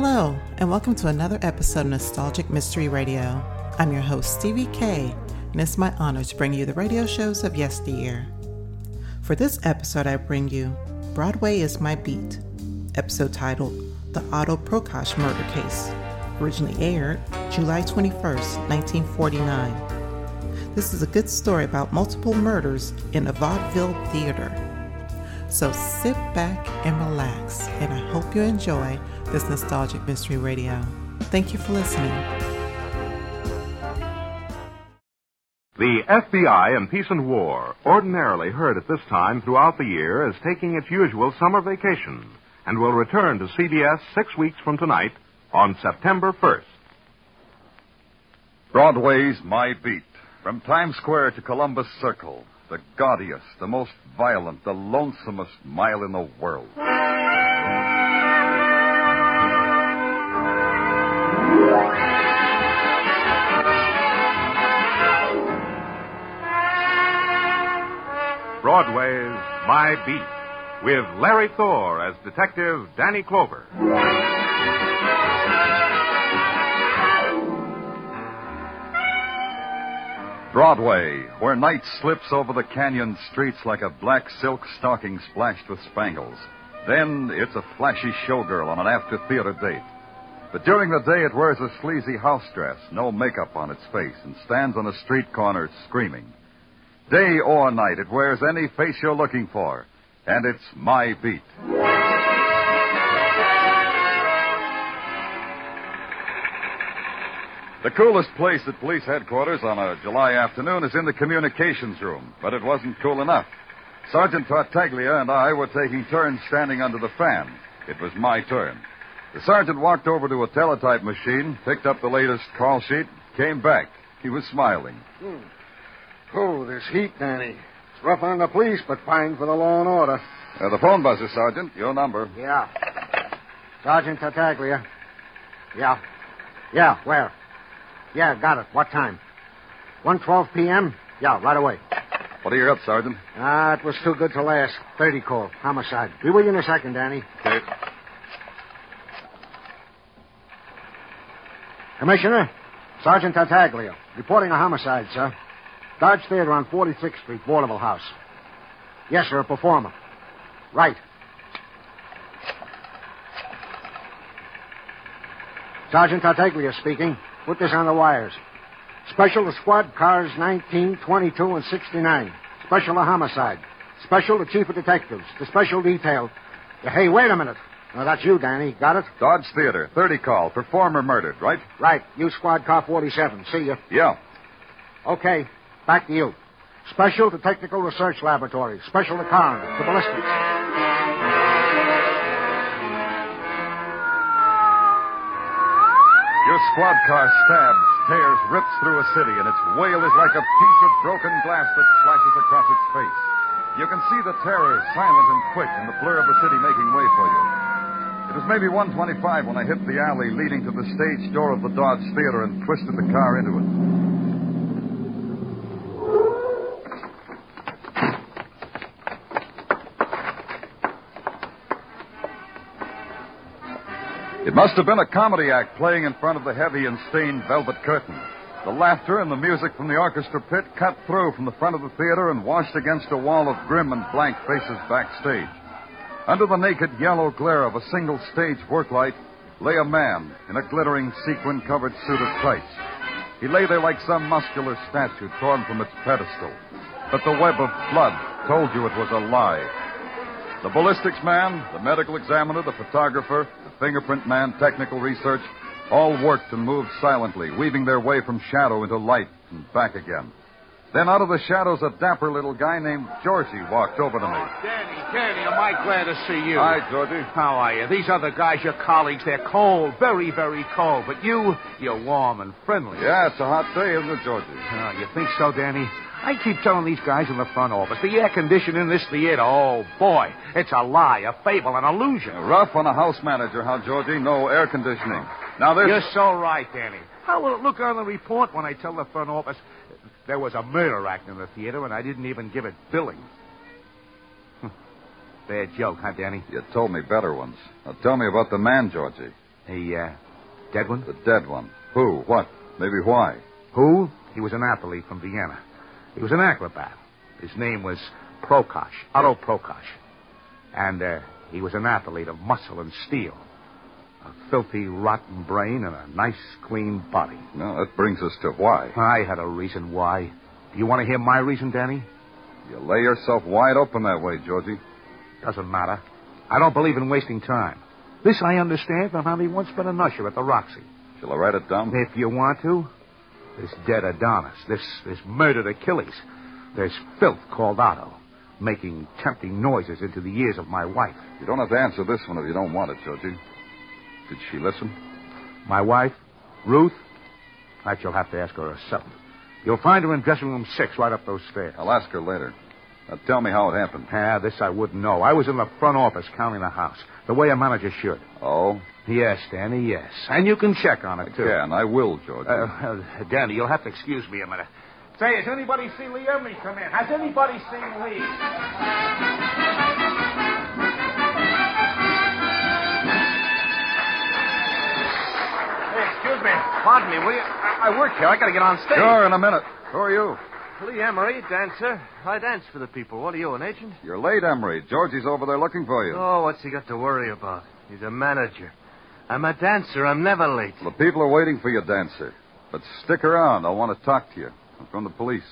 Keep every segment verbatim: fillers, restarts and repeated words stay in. Hello, and welcome to another episode of Nostalgic Mystery Radio. I'm your host, Stevie Kay, and it's my honor to bring you the radio shows of yesteryear. For this episode, I bring you Broadway Is My Beat, episode titled The Otto Prokosh Murder Case, originally aired July twenty-first, nineteen forty-nine. This is a good story about multiple murders in a vaudeville theater. So sit back and relax, and I hope you enjoy this Nostalgic Mystery Radio. Thank you for listening. The F B I in Peace and War, ordinarily heard at this time throughout the year, is taking its usual summer vacation and will return to C B S six weeks from tonight on September first. Broadway's My Beat. From Times Square to Columbus Circle, the gaudiest, the most violent, the lonesomest mile in the world. Broadway's My Beat, with Larry Thor as Detective Danny Clover. Broadway, where night slips over the canyon streets like a black silk stocking splashed with spangles. Then it's a flashy showgirl on an after-theater date. But during the day, it wears a sleazy house dress, no makeup on its face, and stands on a street corner screaming. Day or night, it wears any face you're looking for, and it's My Beat. The coolest place at police headquarters on a July afternoon is in the communications room, but it wasn't cool enough. Sergeant Tartaglia and I were taking turns standing under the fan. It was my turn. The sergeant walked over to a teletype machine, picked up the latest call sheet, came back. He was smiling. Hmm. Oh, this heat, Danny. It's rough on the police, but fine for the law and order. Uh, the phone buzzer, Sergeant. Your number. Yeah. Sergeant Tartaglia. Yeah. Yeah, where? Yeah, got it. What time? one twelve p.m.? Yeah, right away. What are you up, Sergeant? Ah, uh, it was too good to last. thirty call. Homicide. Be with you in a second, Danny. Okay. Commissioner, Sergeant Tartaglia. Reporting a homicide, sir. Dodge Theater on forty-sixth street, Vaudeville House. Yes, sir, a performer. Right. Sergeant Tartaglia speaking. Put this on the wires. Special to squad cars nineteen, twenty-two, and sixty-nine. Special to homicide. Special to chief of detectives. The special detail. Hey, wait a minute. Now, that's you, Danny. Got it? Dodge Theater, thirty call. Performer murdered, right? Right. You squad car forty-seven. See you. Yeah. Okay. Back to you. Special to Technical Research Laboratory. Special to Con, the ballistics. Your squad car stabs, tears, rips through a city, and its wail is like a piece of broken glass that slashes across its face. You can see the terror, silent and quick, in the blur of the city making way for you. It was maybe one twenty-five when I hit the alley leading to the stage door of the Dodge Theater and twisted the car into it. It must have been a comedy act playing in front of the heavy and stained velvet curtain. The laughter and the music from the orchestra pit cut through from the front of the theater and washed against a wall of grim and blank faces backstage. Under the naked yellow glare of a single stage work light lay a man in a glittering sequin-covered suit of tights. He lay there like some muscular statue torn from its pedestal. But the web of blood told you it was a lie. The ballistics man, the medical examiner, the photographer, fingerprint man, technical research, all worked and moved silently, weaving their way from shadow into light and back again. Then out of the shadows, a dapper little guy named Georgie walked over to me. Oh, Danny, Danny, am I glad to see you. Hi, Georgie. How are you? These other guys, your colleagues, they're cold, very, very cold. But you, you're warm and friendly. Yeah, it's a hot day, isn't it, Georgie? Oh, you think so, Danny? I keep telling these guys in the front office, the air conditioning in this theater, oh, boy, it's a lie, a fable, an illusion. You're rough on a house manager, huh, Georgie? No air conditioning. Now, this... You're so right, Danny. How will it look on the report when I tell the front office there was a murder act in the theater and I didn't even give it billing? Bad joke, huh, Danny? You told me better ones. Now, tell me about the man, Georgie. The, uh, dead one? The dead one. Who? What? Maybe why? Who? He was an athlete from Vienna. He was an acrobat. His name was Prokosh, Otto Prokosh. And, uh, he was an athlete of muscle and steel. A filthy, rotten brain and a nice, clean body. Now, that brings us to why. I had a reason why. Do you want to hear my reason, Danny? You lay yourself wide open that way, Georgie. Doesn't matter. I don't believe in wasting time. This I understand from having once been an usher at the Roxy. Shall I write it down? If you want to. This dead Adonis, this, this murdered Achilles, this filth called Otto, making tempting noises into the ears of my wife. You don't have to answer this one if you don't want it, Georgie. Did she listen? My wife, Ruth? That you'll have to ask her herself. You'll find her in dressing room six right up those stairs. I'll ask her later. Now, tell me how it happened. Ah, this I wouldn't know. I was in the front office counting the house, the way a manager should. Oh? Yes, Danny, yes. And you can check on it, I too. I can. I will, George. Uh, uh, Danny, you'll have to excuse me a minute. Say, has anybody seen Lee Emery come in? Has anybody seen Lee? Excuse me. Pardon me, will you? I, I work here. I got to get on stage. Sure, in a minute. Who are you? Lee Emery, dancer. I dance for the people. What are you, an agent? You're late, Emery. Georgie's over there looking for you. Oh, what's he got to worry about? He's a manager. I'm a dancer. I'm never late. Well, the people are waiting for you, dancer. But stick around. I want to talk to you. I'm from the police.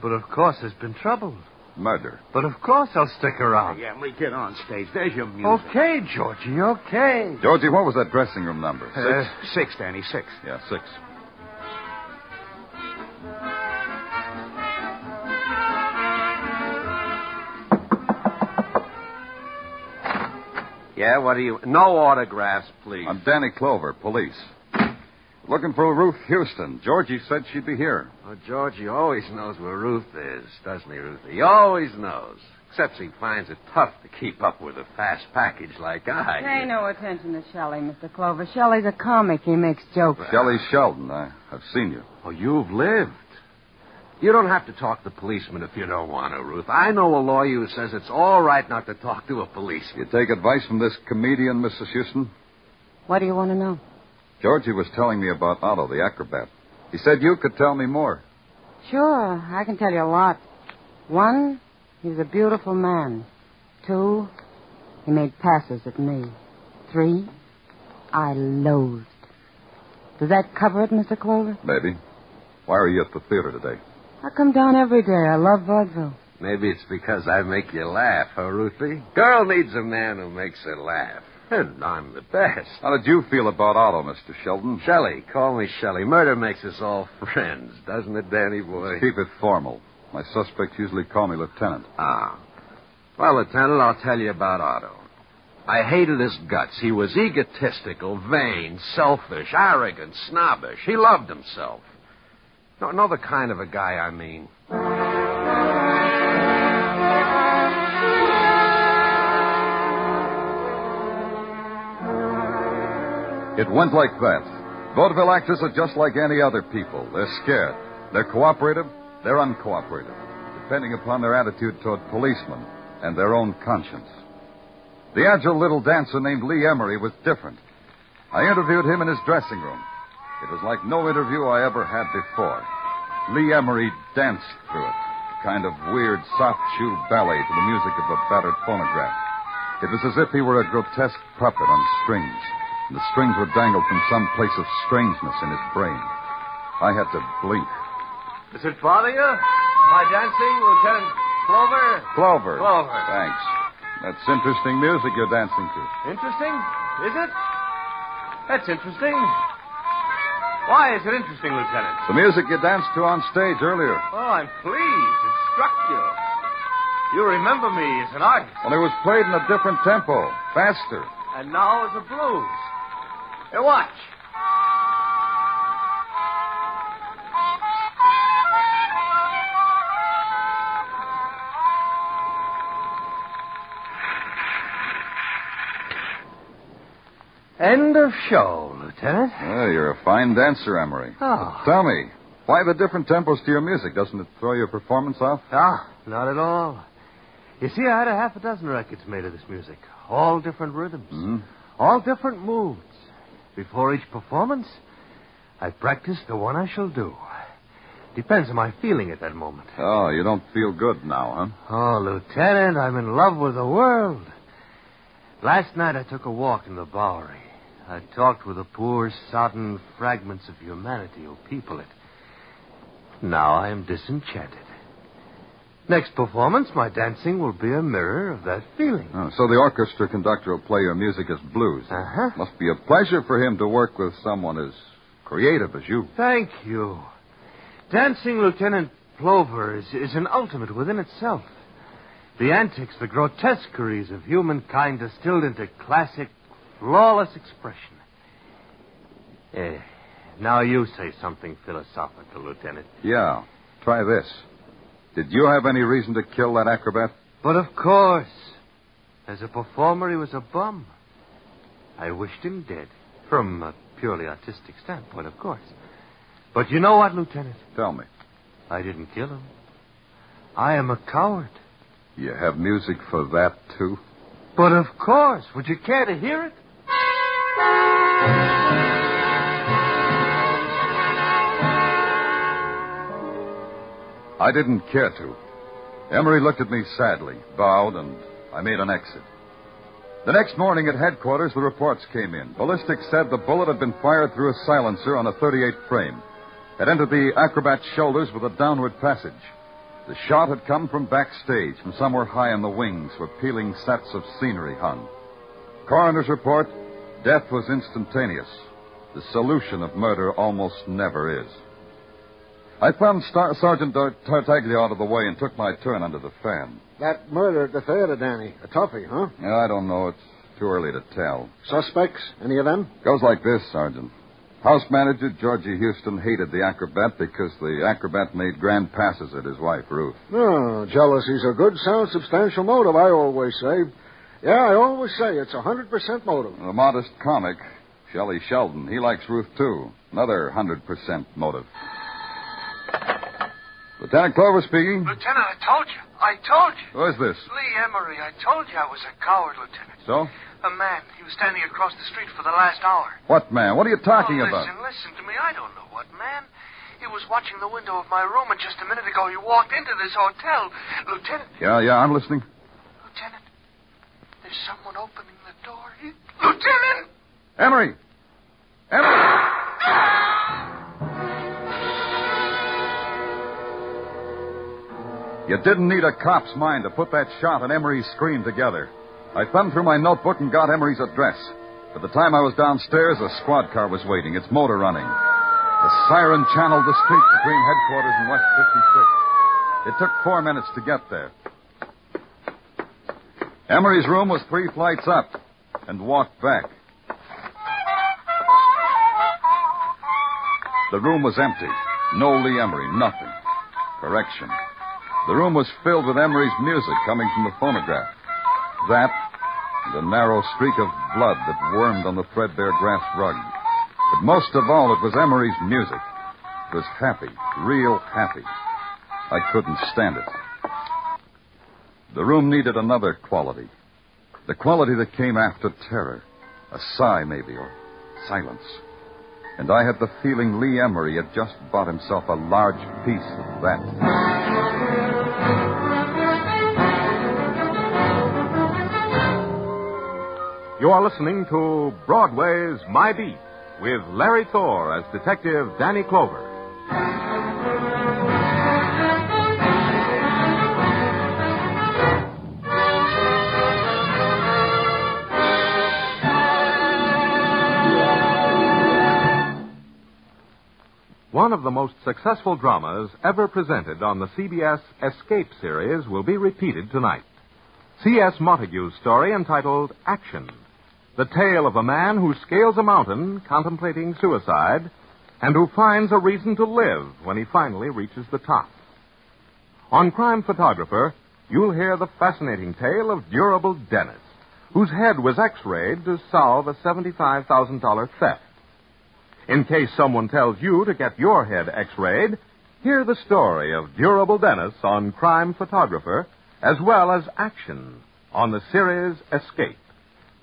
But of course, there's been trouble. Murder. But of course I'll stick around. Yeah, Emery, get on stage. There's your music. Okay, Georgie, okay. Georgie, what was that dressing room number? Six? Uh, six, Danny, six. Yeah, six. Yeah, what are you... No autographs, please. I'm Danny Clover, police. Looking for Ruth Houston. Georgie said she'd be here. Oh, Georgie always knows where Ruth is, doesn't he, Ruth? He always knows. Except he finds it tough to keep up with a fast package like I. Pay no attention to Shelley, Mister Clover. Shelley's a comic. He makes jokes. Shelley Sheldon, I, I've seen you. Oh, you've lived. You don't have to talk to policemen if you don't want to, Ruth. I know a lawyer who says it's all right not to talk to a policeman. You take advice from this comedian, Missus Houston? What do you want to know? Georgie was telling me about Otto, the acrobat. He said you could tell me more. Sure, I can tell you a lot. One, he was a beautiful man. Two, he made passes at me. Three, I loathed. Does that cover it, Mister Clover? Maybe. Why are you at the theater today? I come down every day. I love vaudeville. Maybe it's because I make you laugh, huh, Ruthie? Girl needs a man who makes her laugh. And I'm the best. How did you feel about Otto, Mister Sheldon? Shelley. Call me Shelley. Murder makes us all friends, doesn't it, Danny boy? Let's keep it formal. My suspects usually call me Lieutenant. Ah. Well, Lieutenant, I'll tell you about Otto. I hated his guts. He was egotistical, vain, selfish, arrogant, snobbish. He loved himself. No, no, the kind of a guy I mean. It went like that. Vaudeville actors are just like any other people. They're scared. They're cooperative. They're uncooperative, depending upon their attitude toward policemen and their own conscience. The agile little dancer named Lee Emery was different. I interviewed him in his dressing room. It was like no interview I ever had before. Lee Emery danced through it, a kind of weird soft shoe ballet to the music of a battered phonograph. It was as if he were a grotesque puppet on strings. And the strings were dangled from some place of strangeness in his brain. I had to blink. Does it bother you? My dancing, Lieutenant Clover? Clover. Clover. Thanks. That's interesting music you're dancing to. Interesting? Is it? That's interesting. Why is it interesting, Lieutenant? The music you danced to on stage earlier. Oh, I'm pleased. It struck you. You remember me as an artist. Well, it was played in a different tempo, faster. And now it's a blues. Hey, watch. End of show, Lieutenant. Oh, you're a fine dancer, Emery. Oh. Tell me, why the different tempos to your music? Doesn't it throw your performance off? Ah, not at all. You see, I had a half a dozen records made of this music. All different rhythms. Mm-hmm. All different moods. Before each performance, I practice the one I shall do. Depends on my feeling at that moment. Oh, you don't feel good now, huh? Oh, Lieutenant, I'm in love with the world. Last night I took a walk in the Bowery. I talked with the poor, sodden fragments of humanity who people it. Now I am disenchanted. Next performance, my dancing will be a mirror of that feeling. Oh, so the orchestra conductor will play your music as blues. Uh-huh. Must be a pleasure for him to work with someone as creative as you. Thank you. Dancing, Lieutenant Plover, is, is an ultimate within itself. The antics, the grotesqueries of humankind distilled into classic, flawless expression. Eh, now you say something philosophical, Lieutenant. Yeah, try this. Did you have any reason to kill that acrobat? But of course. As a performer, he was a bum. I wished him dead. From a purely artistic standpoint, of course. But you know what, Lieutenant? Tell me. I didn't kill him. I am a coward. You have music for that, too? But of course. Would you care to hear it? I didn't care to. Emery looked at me sadly, bowed, and I made an exit. The next morning at headquarters, the reports came in. Ballistics said the bullet had been fired through a silencer on a thirty-eight frame. It entered the acrobat's shoulders with a downward passage. The shot had come from backstage, from somewhere high in the wings, where peeling sets of scenery hung. Coroner's report, death was instantaneous. The solution of murder almost never is. I found Star- Sergeant Tartaglia out of the way and took my turn under the fan. That murder at the theater, Danny. A toughie, huh? Yeah, I don't know. It's too early to tell. Suspects? Any of them? Goes like this, Sergeant. House manager Georgie Houston hated the acrobat because the acrobat made grand passes at his wife, Ruth. Oh, jealousy's a good, sound, substantial motive, I always say. Yeah, I always say it's a hundred percent motive. The modest comic, Shelley Sheldon, he likes Ruth, too. Another hundred percent motive. Lieutenant Clover speaking. Lieutenant, I told you. I told you. Who is this? Lee Emery. I told you I was a coward, Lieutenant. So? A man. He was standing across the street for the last hour. What man? What are you talking oh, listen, about? Listen, listen to me. I don't know what man. He was watching the window of my room, and just a minute ago he walked into this hotel. Lieutenant. Yeah, yeah, I'm listening. Lieutenant, there's someone opening the door. He... Lieutenant! Emery! Emery! You didn't need a cop's mind to put that shot and Emery's scream together. I thumbed through my notebook and got Emery's address. By the time I was downstairs, a squad car was waiting, its motor running. The siren channeled the street between headquarters and West fifty-sixth. It took four minutes to get there. Emery's room was three flights up and walked back. The room was empty. No Lee Emery, nothing. Correction. The room was filled with Emery's music coming from the phonograph. That, the narrow streak of blood that wormed on the threadbare grass rug. But most of all, it was Emery's music. It was happy, real happy. I couldn't stand it. The room needed another quality. The quality that came after terror. A sigh, maybe, or silence. And I had the feeling Lee Emery had just bought himself a large piece of that. You are listening to Broadway's My Beat with Larry Thor as Detective Danny Clover. One of the most successful dramas ever presented on the C B S Escape series will be repeated tonight. C S. Montague's story entitled Action. The tale of a man who scales a mountain contemplating suicide and who finds a reason to live when he finally reaches the top. On Crime Photographer, you'll hear the fascinating tale of Durable Dennis, whose head was x-rayed to solve a seventy-five thousand dollars theft. In case someone tells you to get your head x-rayed, hear the story of Durable Dennis on Crime Photographer, as well as Action on the series Escape.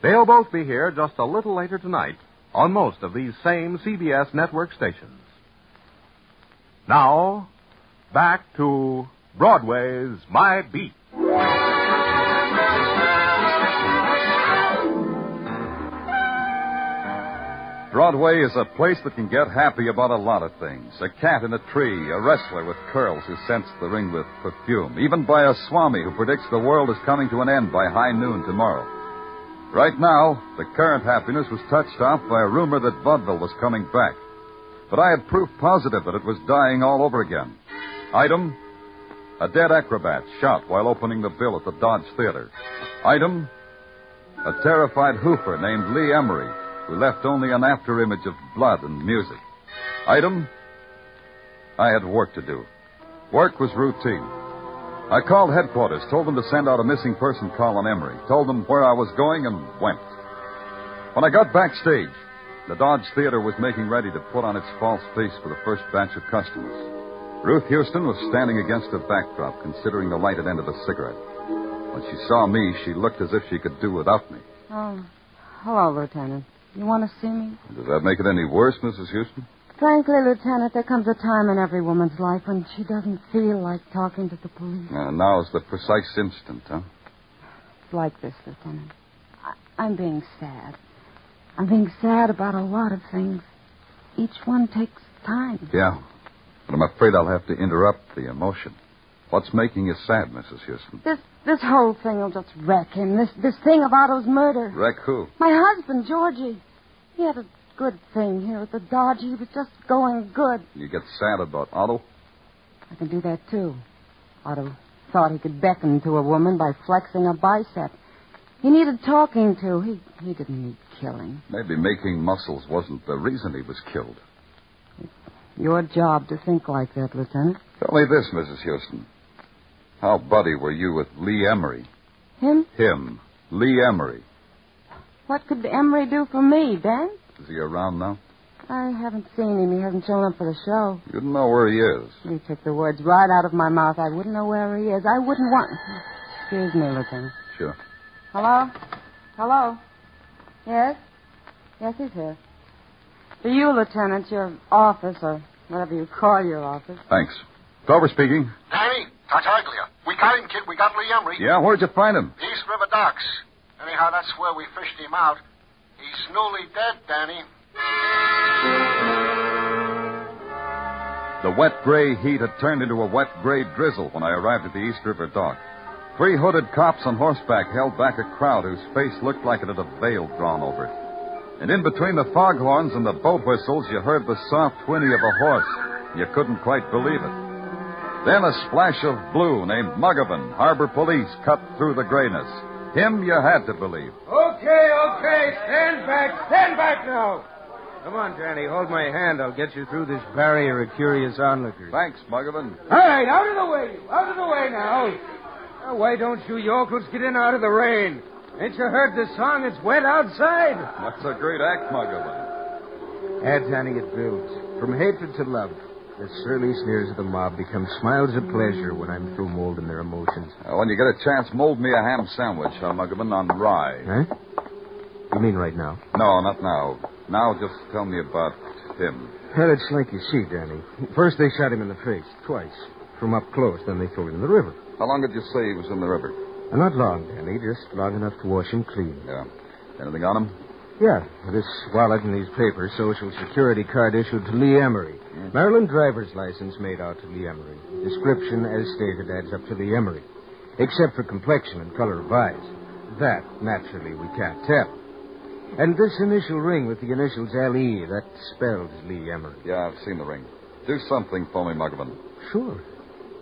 They'll both be here just a little later tonight on most of these same C B S network stations. Now, back to Broadway's My Beat. Broadway is a place that can get happy about a lot of things. A cat in a tree, a wrestler with curls who scents the ring with perfume, even by a swami who predicts the world is coming to an end by high noon tomorrow. Right now, the current happiness was touched off by a rumor that vaudeville was coming back. But I had proof positive that it was dying all over again. Item, a dead acrobat shot while opening the bill at the Dodge Theater. Item, a terrified hooper named Lee Emery, who left only an afterimage of blood and music. Item, I had work to do. Work was routine. I called headquarters, told them to send out a missing person call on Emery, told them where I was going, and went. When I got backstage, the Dodge Theater was making ready to put on its false face for the first batch of customers. Ruth Houston was standing against a backdrop, considering the lighted end of a cigarette. When she saw me, she looked as if she could do without me. Oh, hello, Lieutenant. You want to see me? Does that make it any worse, Missus Houston? Frankly, Lieutenant, there comes a time in every woman's life when she doesn't feel like talking to the police. Uh, now's the precise instant, huh? It's like this, Lieutenant. I- I'm being sad. I'm being sad about a lot of things. Each one takes time. Yeah, but I'm afraid I'll have to interrupt the emotion. What's making you sad, Missus Houston? This this whole thing will just wreck him. This this thing of Otto's murder. Wreck who? My husband, Georgie. He had a good thing here at the Dodge. He was just going good. You get sad about Otto? I can do that, too. Otto thought he could beckon to a woman by flexing a bicep. He needed talking to. He, he didn't need killing. Maybe making muscles wasn't the reason he was killed. It's your job to think like that, Lieutenant. Tell me this, Missus Houston. How buddy were you with Lee Emery? Him? Him. Lee Emery. What could Emery do for me, Ben? Is he around now? I haven't seen him. He hasn't shown up for the show. You don't know where he is. You took the words right out of my mouth. I wouldn't know where he is. I wouldn't want... Excuse me, Lieutenant. Sure. Hello? Hello? Yes? Yes, he's here. For you, Lieutenant, your office, or whatever you call your office. Thanks. Clover speaking. Danny, Tartaglia. We got him, kid. We got Lee Emery. Yeah, where'd you find him? East River Docks. Anyhow, that's where we fished him out. He's newly dead, Danny. The wet gray heat had turned into a wet gray drizzle when I arrived at the East River Dock. Three hooded cops on horseback held back a crowd whose face looked like it had a veil drawn over it. And in between the foghorns and the boat whistles, you heard the soft whinny of a horse. You couldn't quite believe it. Then a splash of blue named Mugavan, harbor police, cut through the grayness. Him you had to believe. Okay, okay, stand back, stand back now. Come on, Danny, hold my hand. I'll get you through this barrier of curious onlookers. Thanks, Mugavan. All right, out of the way, you. Out of the way now. Now, why don't you yokels get in out of the rain? Ain't you heard the song, It's Wet Outside? That's a great act, Mugavan. At Danny, it builds. From hatred to love. The surly sneers of the mob become smiles of pleasure when I'm through molding their emotions. Uh, when you get a chance, mold me a ham sandwich, huh, Mugavan, on rye. Huh? You mean right now? No, not now. Now just tell me about him. Well, it's like you see, Danny. First they shot him in the face, twice, from up close. Then they threw him in the river. How long did you say he was in the river? Uh, not long, Danny, just long enough to wash him clean. Yeah. Anything on him? Yeah, this wallet and these papers, social security card issued to Lee Emery. Mm. Maryland driver's license made out to Lee Emery. Description, as stated, adds up to Lee Emery. Except for complexion and color of eyes. That, naturally, we can't tell. And this initial ring with the initials L E, that spells Lee Emery. Yeah, I've seen the ring. Do something for me, Mugavan. Sure.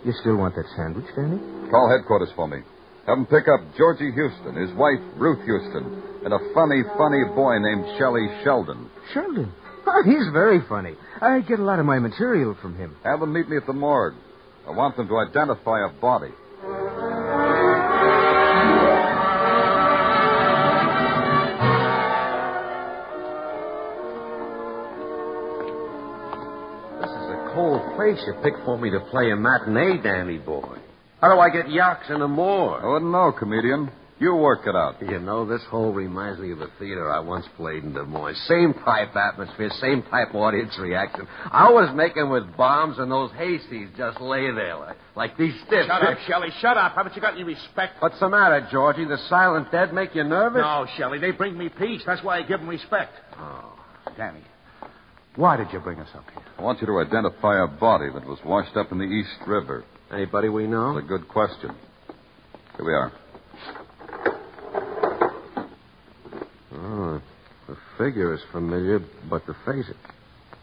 You still want that sandwich, Danny? Call headquarters for me. Have them pick up Georgie Houston, his wife, Ruth Houston, and a funny, funny boy named Shelley Sheldon. Sheldon? Oh, he's very funny. I get a lot of my material from him. Have them meet me at the morgue. I want them to identify a body. This is a cold place you picked for me to play a matinee, Danny boy. How do I get yaks in the morgue? I wouldn't know, comedian. You work it out. You know, this whole reminds me of a theater I once played in Des Moines. Same type atmosphere, same type audience reaction. I was making with bombs, and those hayseeds just lay there like, like these stiffs. Shut up, Shelley. Shut up. Haven't you got any respect? What's the matter, Georgie? The silent dead make you nervous? No, Shelley. They bring me peace. That's why I give them respect. Oh. Danny, why did you bring us up here? I want you to identify a body that was washed up in the East River. Anybody we know? That's a good question. Here we are. Oh, the figure is familiar, but the face...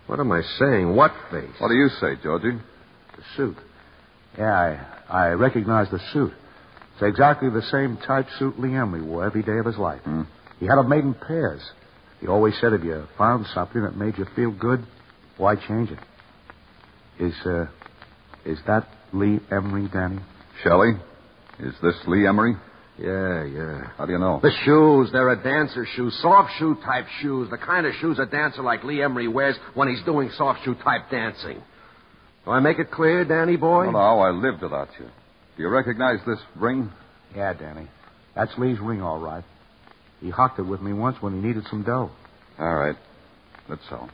What am I saying? What face? What do you say, Georgie? The suit. Yeah, I, I recognize the suit. It's exactly the same type suit Lee Emery wore every day of his life. Mm. He had them made in pairs. He always said if you found something that made you feel good, why change it? Is, uh, is that Lee Emery, Danny? Shelley, is this Lee Emery? Yeah, yeah. How do you know? The shoes. They're a dancer's shoes. Soft shoe type shoes. The kind of shoes a dancer like Lee Emery wears when he's doing soft shoe type dancing. Do I make it clear, Danny boy? No, no, I lived without you. Do you recognize this ring? Yeah, Danny. That's Lee's ring, all right. He hocked it with me once when he needed some dough. All right. That's so.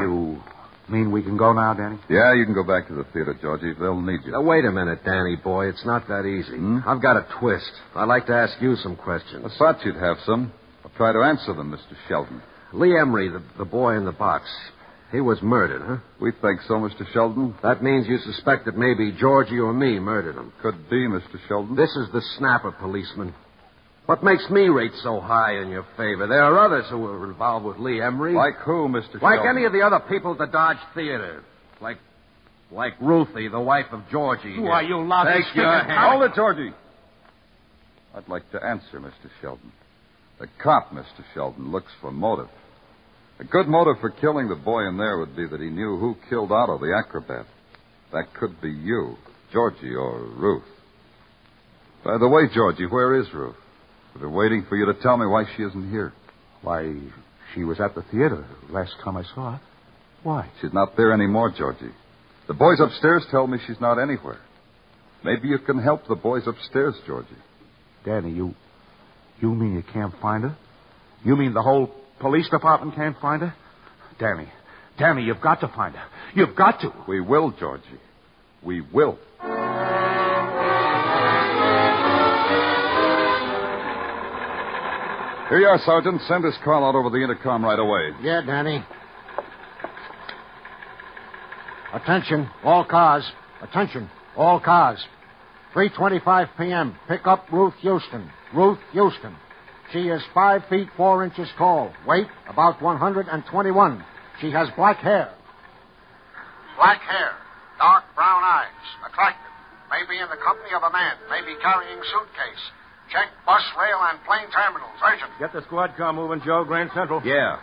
You... mean we can go now, Danny? Yeah, you can go back to the theater, Georgie. They'll need you. Now, wait a minute, Danny boy. It's not that easy. Hmm? I've got a twist. I'd like to ask you some questions. I thought you'd have some. I'll try to answer them, Mister Sheldon. Lee Emery, the, the boy in the box, he was murdered, huh? We think so, Mister Sheldon. That means you suspect that maybe Georgie or me murdered him. Could be, Mister Sheldon. This is the snapper, policeman. What makes me rate so high in your favor? There are others who were involved with Lee Emery. Like who, Mister Sheldon? Like any of the other people at the Dodge Theater. Like, like Ruthie, the wife of Georgie. Who are you, lousy? Take your hand. Hold it, Georgie. I'd like to answer, Mister Sheldon. The cop, Mister Sheldon, looks for motive. A good motive for killing the boy in there would be that he knew who killed Otto, the acrobat. That could be you, Georgie, or Ruth. By the way, Georgie, where is Ruth? They're waiting for you to tell me why she isn't here. Why, she was at the theater last time I saw her. Why? She's not there anymore, Georgie. The boys upstairs tell me she's not anywhere. Maybe you can help the boys upstairs, Georgie. Danny, you... You mean you can't find her? You mean the whole police department can't find her? Danny, Danny, you've got to find her. You've got to. We will, Georgie. We will. Here you are, Sergeant. Send this call out over the intercom right away. Yeah, Danny. Attention, all cars. Attention, all cars. three twenty-five p.m. Pick up Ruth Houston. Ruth Houston. She is five feet four inches tall. Weight, about one hundred twenty-one. She has black hair. Black hair. Dark brown eyes. Attractive. Maybe in the company of a man. Maybe carrying suitcase. Check bus, rail, and plane terminals. Urgent. Get the squad car moving, Joe. Grand Central. Yeah.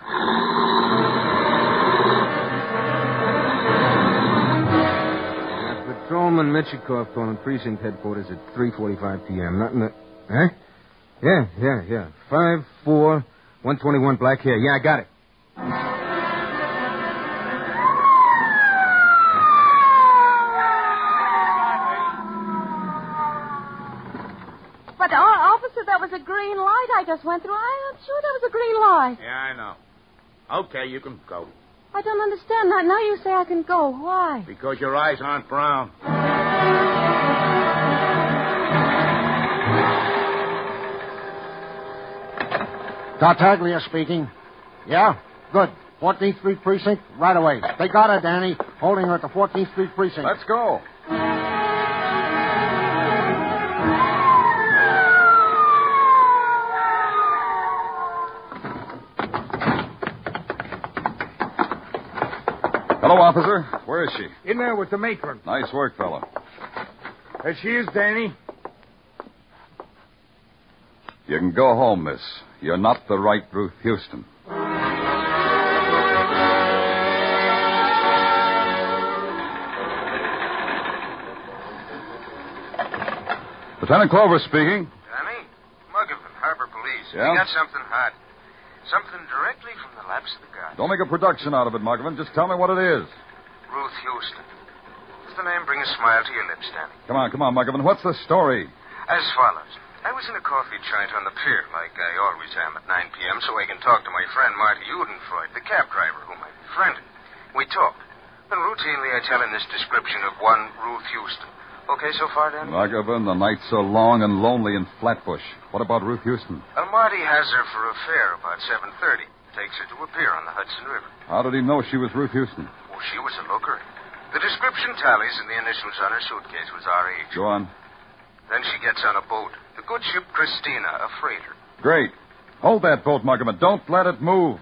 Uh, Patrolman Michikov calling precinct headquarters at three forty-five p.m. Not in the... Huh? Yeah, yeah, yeah. Five, four, one twenty-one, black hair. Yeah, I got it. I just went through. I'm sure that was a green light. Yeah, I know. Okay, you can go. I don't understand that. Now you say I can go. Why? Because your eyes aren't brown. Tartaglia speaking. Yeah? Good. fourteenth Street Precinct, right away. They got her, Danny. Holding her at the fourteenth Street Precinct. Let's go. Hello, officer. Where is she? In there with the matron. Nice work, fellow. There she is, Danny. You can go home, miss. You're not the right Ruth Houston. Lieutenant Clover speaking. Danny? Mugavan, Harbor Police. Yeah? We got something hot. Something directly from the laps of the guard. Don't make a production out of it, Markman. Just tell me what it is. Ruth Houston. It's the name, bring a smile to your lips, Danny. Come on, come on, Mugavan. What's the story? As follows. I was in a coffee joint on the pier, like I always am at nine p.m., so I can talk to my friend Marty Udenfreud, the cab driver whom I befriended. We talked. And routinely I tell him this description of one Ruth Houston. Okay so far, Danny? Mugavan, the night's so long and lonely in Flatbush. What about Ruth Houston? Well, Marty has her for a fare about seven thirty. Takes her to a pier on the Hudson River. How did he know she was Ruth Houston? Oh, she was a looker. The description tallies, and the initials on her suitcase was R H. Go on. Then she gets on a boat. The good ship Christina, a freighter. Great. Hold that boat, Mugavan. Don't let it move.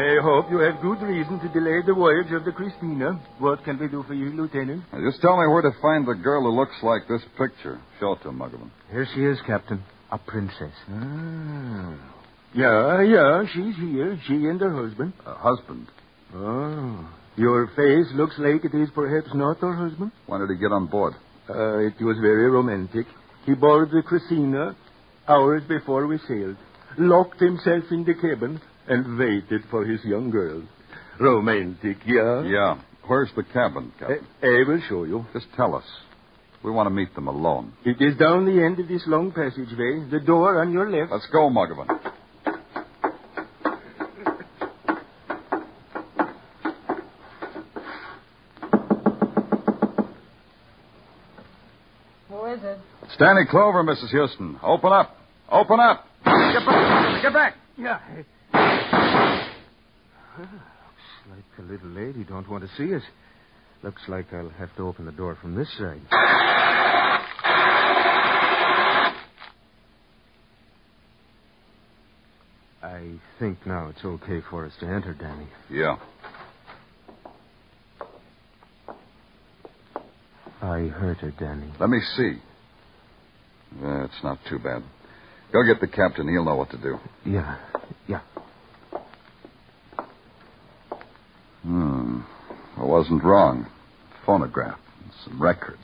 I hope you have good reason to delay the voyage of the Christina. What can we do for you, Lieutenant? Now just tell me where to find the girl who looks like this picture. Show it to Mugavan. Here she is, Captain. A princess. Ah. Yeah, yeah, she's here. She and her husband. A husband? Oh. Your face looks like it is perhaps not her husband. When did he get on board? Uh, it was very romantic. He boarded the Christina hours before we sailed, locked himself in the cabin, and waited for his young girl. Romantic, yeah? Yeah. Where's the cabin, Captain? I, I will show you. Just tell us. We want to meet them alone. It is down the end of this long passageway, the door on your left. Let's go, Mugavan. It's Danny Clover, Missus Houston. Open up. Open up. Get back. Get back. Yeah. Oh, looks like the little lady don't want to see us. Looks like I'll have to open the door from this side. I think now it's okay for us to enter, Danny. Yeah. I hurt her, Danny. Let me see. Uh, it's not too bad. Go get the captain. He'll know what to do. Yeah. Yeah. Hmm. I wasn't wrong. Phonograph. Some records.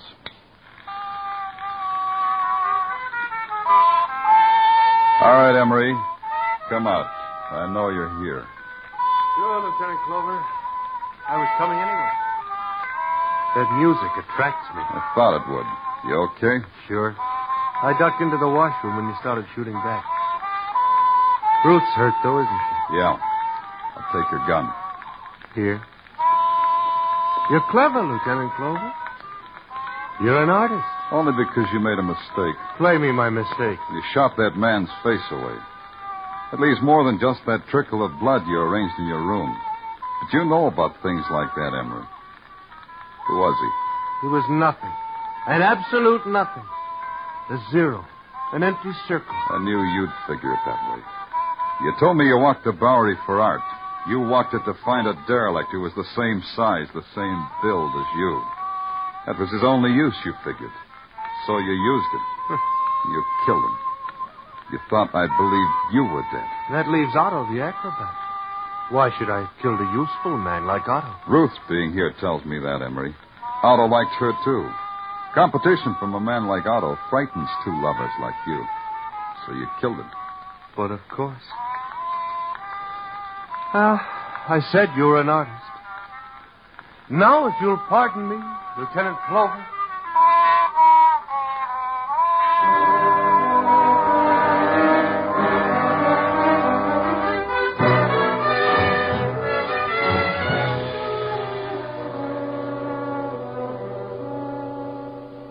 All right, Emery. Come out. I know you're here. Sure, Lieutenant Clover. I was coming anyway. That music attracts me. I thought it would. You okay? Sure. I ducked into the washroom when you started shooting back. Ruth's hurt, though, isn't she? Yeah. I'll take your gun. Here. You're clever, Lieutenant Clover. You're an artist. Only because you made a mistake. Play me my mistake. You shot that man's face away. That leaves more than just that trickle of blood you arranged in your room. But you know about things like that, Emery. Who was he? He was nothing. An absolute nothing. A zero. An empty circle. I knew you'd figure it that way. You told me you walked the Bowery for art. You walked it to find a derelict who was the same size, the same build as you. That was his only use, you figured. So you used it. You killed him. You thought I believed you were dead. That leaves Otto the acrobat. Why should I have killed a useful man like Otto? Ruth being here tells me that, Emery. Otto liked her, too. Competition from a man like Otto frightens two lovers like you. So you killed him. But of course. Well, I said you were an artist. Now, if you'll pardon me, Lieutenant Clover.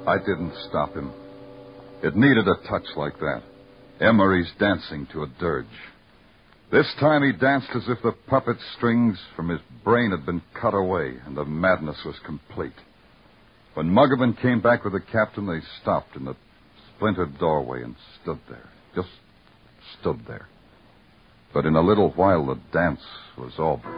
I didn't stop him. It needed a touch like that. Emery's dancing to a dirge. This time he danced as if the puppet strings from his brain had been cut away and the madness was complete. When Mugavan came back with the captain, they stopped in the splintered doorway and stood there. Just stood there. But in a little while the dance was over.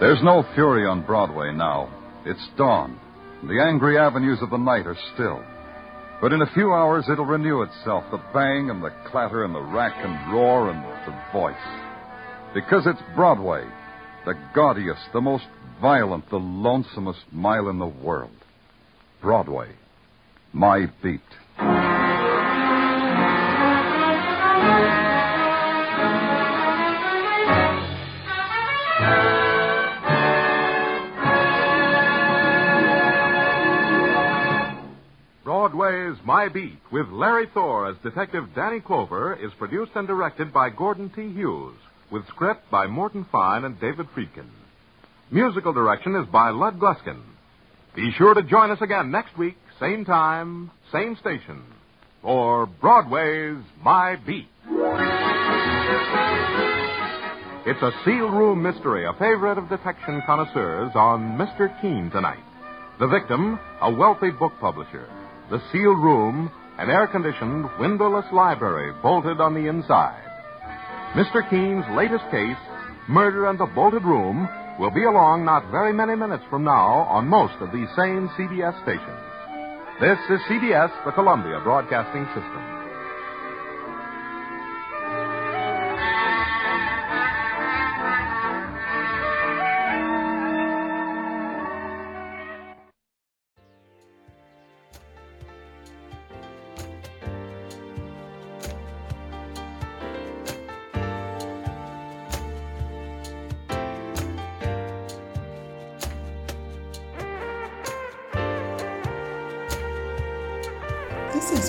There's no fury on Broadway now. It's dawn. The angry avenues of the night are still. But in a few hours, it'll renew itself, the bang and the clatter and the rack and roar and the voice. Because it's Broadway, the gaudiest, the most violent, the lonesomest mile in the world. Broadway, my beat. My Beat, with Larry Thor as Detective Danny Clover, is produced and directed by Gordon T. Hughes, with script by Morton Fine and David Friedkin. Musical direction is by Lud Gluskin. Be sure to join us again next week, same time, same station, for Broadway's My Beat. It's a sealed room mystery, a favorite of detection connoisseurs, on Mister Keen tonight. The victim, a wealthy book publisher. The sealed room, an air-conditioned, windowless library bolted on the inside. Mister Keen's latest case, Murder and the Bolted Room, will be along not very many minutes from now on most of these same C B S stations. This is C B S, the Columbia Broadcasting System. This